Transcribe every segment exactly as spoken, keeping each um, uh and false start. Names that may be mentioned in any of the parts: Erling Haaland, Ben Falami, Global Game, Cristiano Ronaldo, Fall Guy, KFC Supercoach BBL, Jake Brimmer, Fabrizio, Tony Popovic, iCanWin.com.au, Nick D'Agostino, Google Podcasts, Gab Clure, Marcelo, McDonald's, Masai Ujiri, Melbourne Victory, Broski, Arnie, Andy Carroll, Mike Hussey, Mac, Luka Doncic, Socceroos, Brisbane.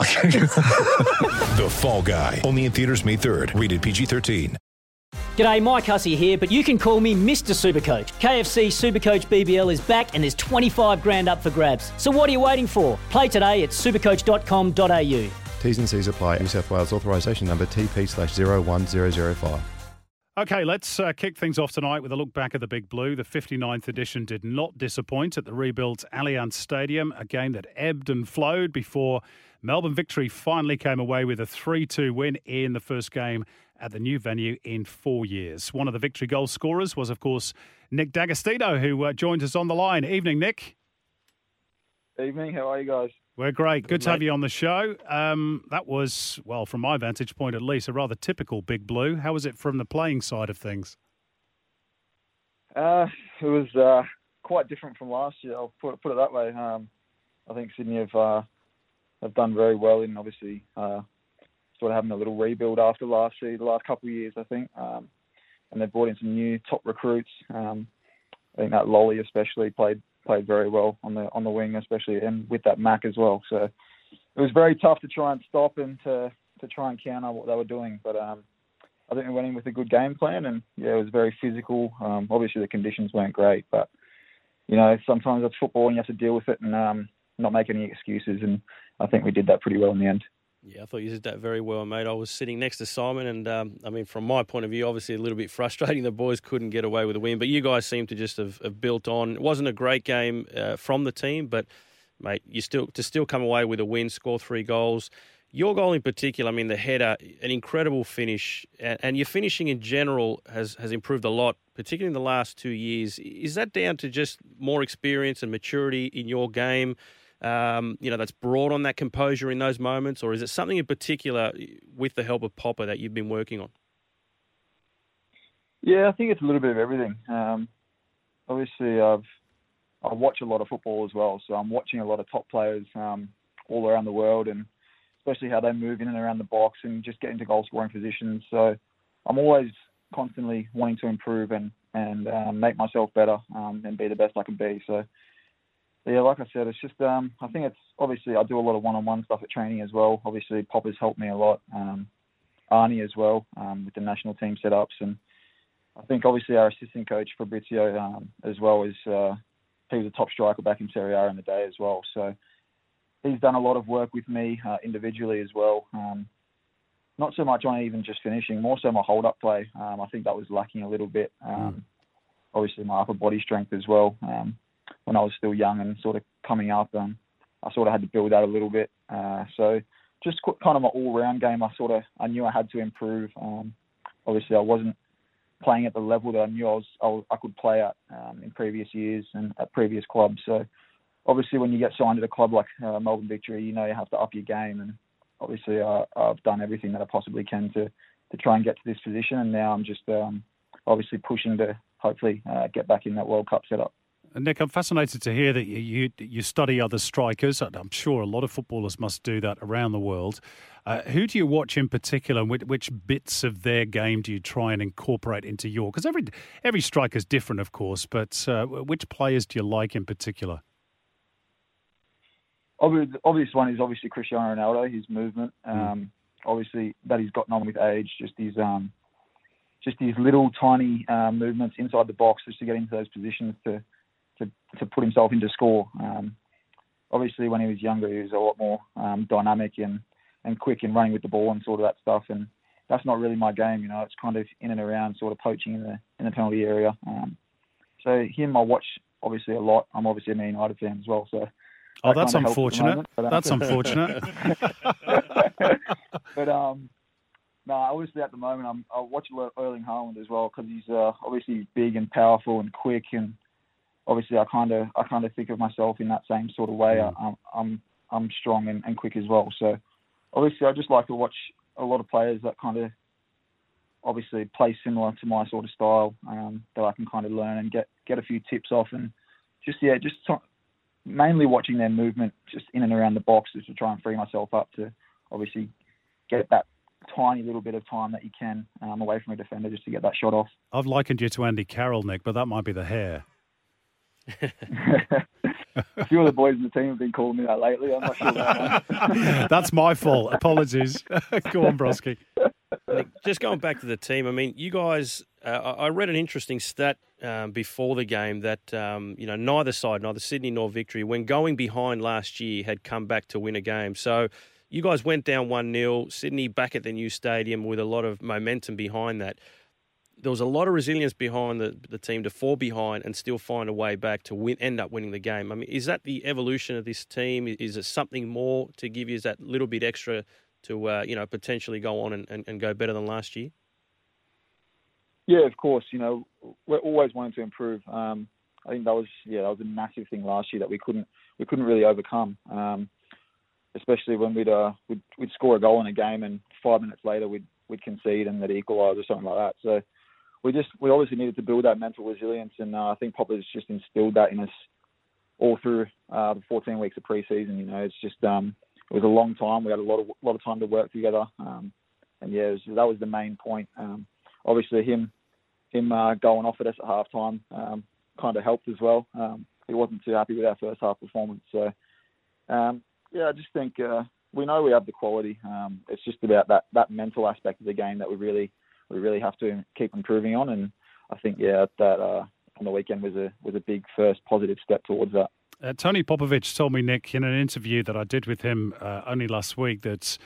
The Fall Guy. Only in theaters May third. Rated P G thirteen. G'day, Mike Hussey here, but you can call me Mister Supercoach. K F C Supercoach B B L is back and there's twenty-five grand up for grabs. So what are you waiting for? Play today at supercoach dot com dot a u. T's and C's apply. New South Wales authorisation number T P slash zero one zero zero five. Okay, let's uh, kick things off tonight with a look back at the Big Blue. The fifty-ninth edition did not disappoint at the rebuilt Allianz Stadium, a game that ebbed and flowed before Melbourne Victory finally came away with a three two win in the first game at the new venue in four years. One of the Victory goal scorers was, of course, Nick D'Agostino, who uh, joins us on the line. Evening, Nick. Evening. How are you guys? We're great. Good, Good to mate. have you on the show. Um, that was, well, from my vantage point at least, a rather typical Big Blue. How was it from the playing side of things? Uh, it was uh, quite different from last year. I'll put, put it that way. Um, I think Sydney have, uh, have done very well in, obviously, uh, sort of having a little rebuild after last year, the last couple of years, I think. Um, and they've brought in some new top recruits. Um, I think that Lolly especially played played very well on the on the wing, especially, and with that Mac as well. So it was very tough to try and stop and to, to try and counter what they were doing. But um, I think we went in with a good game plan, and yeah, it was very physical. Um, obviously, the conditions weren't great, but you know, sometimes it's football and you have to deal with it and um, not make any excuses. And I think we did that pretty well in the end. Yeah, I thought you did that very well, mate. I was sitting next to Simon and, um, I mean, from my point of view, obviously a little bit frustrating. The boys couldn't get away with a win, but you guys seem to just have, have built on. It wasn't a great game uh, from the team, but, mate, you still to still come away with a win, score three goals. Your goal in particular, I mean, the header, an incredible finish, and, and your finishing in general has, has improved a lot, particularly in the last two years. Is that down to just more experience and maturity in your game? Um, you know, that's brought on that composure in those moments, or is it something in particular with the help of Popper that you've been working on? Yeah, I think it's a little bit of everything. Um, obviously, I've I watch a lot of football as well, so I'm watching a lot of top players um, all around the world, and especially how they move in and around the box and just get into goal-scoring positions. So I'm always constantly wanting to improve and and um, make myself better um, and be the best I can be. So. Yeah, like I said, it's just, um, I think it's, obviously, I do a lot of one-on-one stuff at training as well. Obviously, Popper's helped me a lot. Um, Arnie as well, um, with the national team setups. And I think, obviously, our assistant coach, Fabrizio, um, as well, is uh, he was a top striker back in Serie A in the day as well. So he's done a lot of work with me uh, individually as well. Um, not so much on even just finishing, more so my hold-up play. Um, I think that was lacking a little bit. Um, obviously, my upper body strength as well. Um, when I was still young and sort of coming up, um, I sort of had to build that a little bit. Uh, so just kind of my all-round game, I sort of I knew I had to improve. Um, obviously, I wasn't playing at the level that I knew I was, I, was, I could play at um, in previous years and at previous clubs. So obviously, when you get signed at a club like uh, Melbourne Victory, you know you have to up your game. And obviously, I, I've done everything that I possibly can to, to try and get to this position. And now I'm just um, obviously pushing to hopefully uh, get back in that World Cup setup. Nick, I'm fascinated to hear that you, you you study other strikers. I'm sure a lot of footballers must do that around the world. Uh, who do you watch in particular, and which, which bits of their game do you try and incorporate into your? Because every every striker is different, of course, but uh, which players do you like in particular? The obvious one is obviously Cristiano Ronaldo, his movement. Um, mm. Obviously, that he's gotten on with age, just his... Um, just his little tiny uh, movements inside the box just to get into those positions to... To, to put himself into score. Um, obviously, when he was younger, he was a lot more um, dynamic and, and quick and running with the ball and sort of that stuff. And that's not really my game, you know. It's kind of in and around, sort of poaching in the in the penalty area. Um, so him, I watch obviously a lot. I'm obviously a Man United fan as well. So oh, that that's unfortunate. Moment, but, um, that's unfortunate. But um, no, obviously at the moment, I'm I watch Erling Haaland as well because he's uh, obviously big and powerful and quick and. Obviously, I kind of I kind of think of myself in that same sort of way. I, I'm I'm strong and, and quick as well. So, obviously, I just like to watch a lot of players that kind of obviously play similar to my sort of style, um, that I can kind of learn and get, get a few tips off. And just, yeah, just t- mainly watching their movement just in and around the box, just to try and free myself up to obviously get that tiny little bit of time that you can um, away from a defender just to get that shot off. I've likened you to Andy Carroll, Nick, but that might be the hair. A few of the boys in the team have been calling me that lately. I'm not sure that. That's my fault. Apologies. Go on, Broski. Just going back to the team, I mean, you guys, uh, I read an interesting stat um, before the game that, um, you know, neither side, neither Sydney nor Victory, when going behind last year, had come back to win a game. So you guys went down one nil, Sydney back at the new stadium with a lot of momentum behind that. There was a lot of resilience behind the, the team to fall behind and still find a way back to win, end up winning the game. I mean, is that the evolution of this team? Is it something more to give you? Is that little bit extra to, uh, you know, potentially go on and, and, and go better than last year? Yeah, of course. You know, we're always wanting to improve. Um, I think that was, yeah, that was a massive thing last year that we couldn't, we couldn't really overcome. Um, especially when we'd, uh, we'd, we'd score a goal in a game and five minutes later we'd, we'd concede and that equalise or something like that. So, We just we obviously needed to build that mental resilience, and uh, I think Popper's just instilled that in us all through uh, the fourteen weeks of preseason. You know, it's just um, it was a long time. We had a lot of lot of time to work together, um, and yeah, was, that was the main point. Um, obviously, him him uh, going off at us at halftime um, kind of helped as well. Um, he wasn't too happy with our first half performance, so um, yeah, I just think uh, we know we have the quality. Um, it's just about that that mental aspect of the game that we really. We really have to keep improving on, and I think yeah, that uh, on the weekend was a was a big first positive step towards that. Uh, Tony Popovic told me, Nick, in an interview that I did with him uh, only last week, that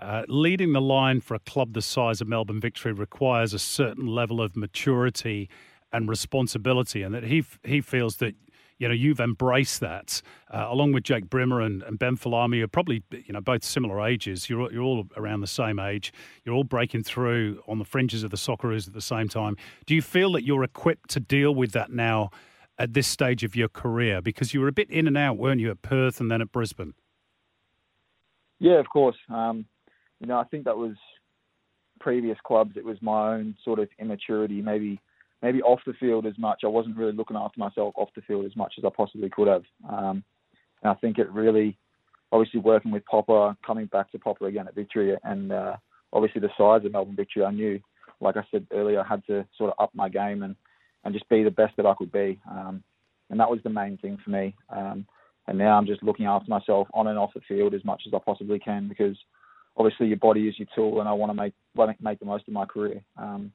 uh, leading the line for a club the size of Melbourne Victory requires a certain level of maturity and responsibility, and that he he feels that you know you've embraced that uh, along with Jake Brimmer and, and Ben Falami, who are probably you know both similar ages. You're you're all around the same age. You're all breaking through on the fringes of the Socceroos at the same time. Do you feel that you're equipped to deal with that now at this stage of your career? Because you were a bit in and out, weren't you, at Perth and then at Brisbane? Yeah, of course. Um, you know, I think that was previous clubs. It was my own sort of immaturity, maybe. Maybe off the field as much. I wasn't really looking after myself off the field as much as I possibly could have. Um, and I think it really, obviously working with Popper, coming back to Popper again at Victoria, and uh, obviously the size of Melbourne Victory, I knew, like I said earlier, I had to sort of up my game and, and just be the best that I could be. Um, and that was the main thing for me. Um, and now I'm just looking after myself on and off the field as much as I possibly can, because obviously your body is your tool, and I want to make make the most of my career. Um,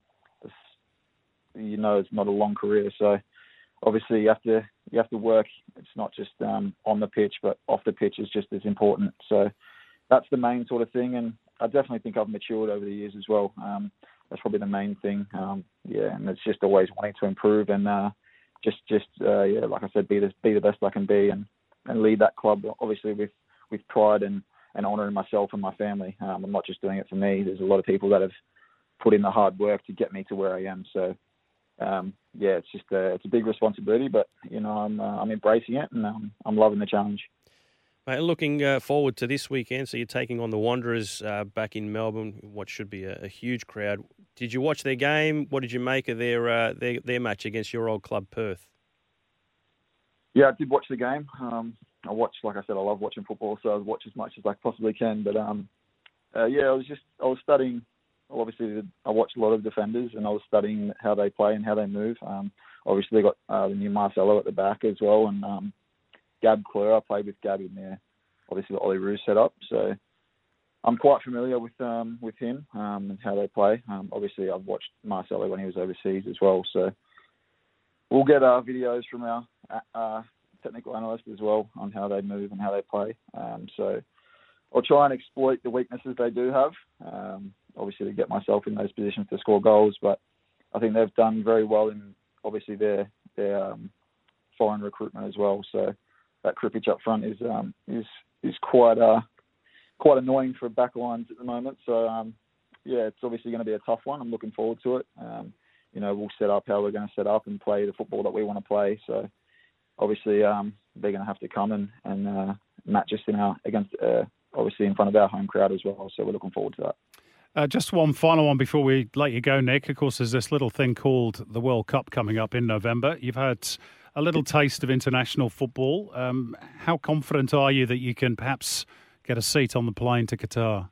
you know, it's not a long career. So obviously you have to, you have to work. It's not just um, on the pitch, but off the pitch is just as important. So that's the main sort of thing. And I definitely think I've matured over the years as well. Um, that's probably the main thing. Um, yeah. And it's just always wanting to improve and uh, just, just uh, yeah, like I said, be the, be the best I can be and, and lead that club, obviously with, with pride and, and honouring myself and my family. Um, I'm not just doing it for me. There's a lot of people that have put in the hard work to get me to where I am. So, Um, yeah, it's just a, it's a big responsibility, but you know I'm uh, I'm embracing it, and um, I'm loving the challenge. Mate, looking uh, forward to this weekend. So you're taking on the Wanderers uh, back in Melbourne. What should be a, a huge crowd. Did you watch their game? What did you make of their uh, their their match against your old club Perth? Yeah, I did watch the game. Um, I watched, like I said, I love watching football, so I watch as much as I possibly can. But um, uh, yeah, I was just I was studying. Well, obviously, I watched a lot of defenders, and I was studying how they play and how they move. Um, obviously, got uh, the new Marcelo at the back as well, and um, Gab Clure. I played with Gab in there. Obviously, the Ollie Roos set up, so I'm quite familiar with um, with him um, and how they play. Um, obviously, I've watched Marcelo when he was overseas as well, so we'll get our videos from our uh, technical analyst as well on how they move and how they play. Um, so I'll try and exploit the weaknesses they do have. Um, obviously to get myself in those positions to score goals, but I think they've done very well in obviously their their um, foreign recruitment as well. So that crippage up front is um, is is quite uh, quite annoying for back lines at the moment. So um, yeah, it's obviously going to be a tough one. I'm looking forward to it. Um, you know, we'll set up how we're going to set up and play the football that we want to play. So obviously um, they're going to have to come and and uh, match us in our against uh, obviously in front of our home crowd as well. So we're looking forward to that. Uh, just one final one before we let you go, Nick. Of course, there's this little thing called the World Cup coming up in November. You've had a little taste of international football. Um, how confident are you that you can perhaps get a seat on the plane to Qatar?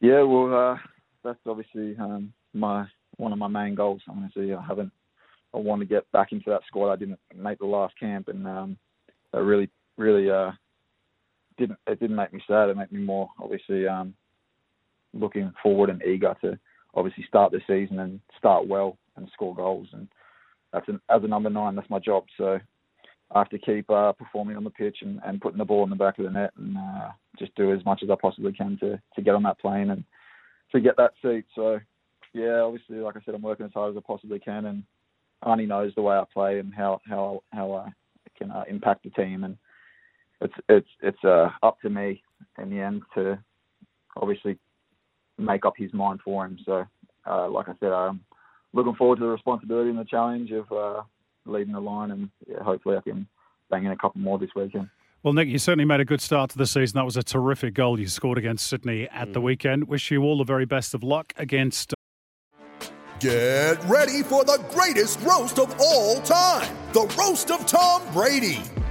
Yeah, well, uh, that's obviously um, my one of my main goals. Honestly, I haven't. I want to get back into that squad. I didn't make the last camp, and um, that really, really. Uh, Didn't it didn't make me sad. It made me more obviously um, looking forward and eager to obviously start the season and start well and score goals. And that's an, as a number nine, that's my job. So I have to keep uh, performing on the pitch and, and putting the ball in the back of the net and uh, just do as much as I possibly can to, to get on that plane and to get that seat. So yeah, obviously, like I said, I'm working as hard as I possibly can. And Arnie knows the way I play and how how how I can uh, impact the team and. It's it's it's uh, up to me in the end to obviously make up his mind for him. So, uh, like I said, I'm looking forward to the responsibility and the challenge of uh, leading the line, and yeah, hopefully I can bang in a couple more this weekend. Well, Nick, you certainly made a good start to the season. That was a terrific goal you scored against Sydney at mm. the weekend. Wish you all the very best of luck against... Get ready for the greatest roast of all time. The Roast of Tom Brady.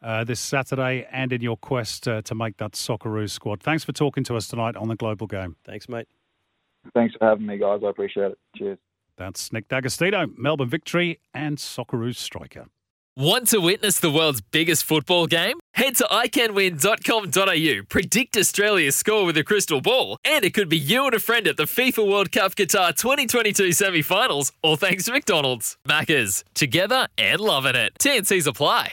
Uh, this Saturday and in your quest uh, to make that Socceroos squad. Thanks for talking to us tonight on The Global Game. Thanks, mate. Thanks for having me, guys. I appreciate it. Cheers. That's Nick D'Agostino, Melbourne Victory and Socceroos striker. Want to witness the world's biggest football game? Head to i can win dot com dot a u, predict Australia's score with a crystal ball, and it could be you and a friend at the FIFA World Cup Qatar twenty twenty-two semi-finals, all thanks to McDonald's. Maccas, together and loving it. T and Cs apply.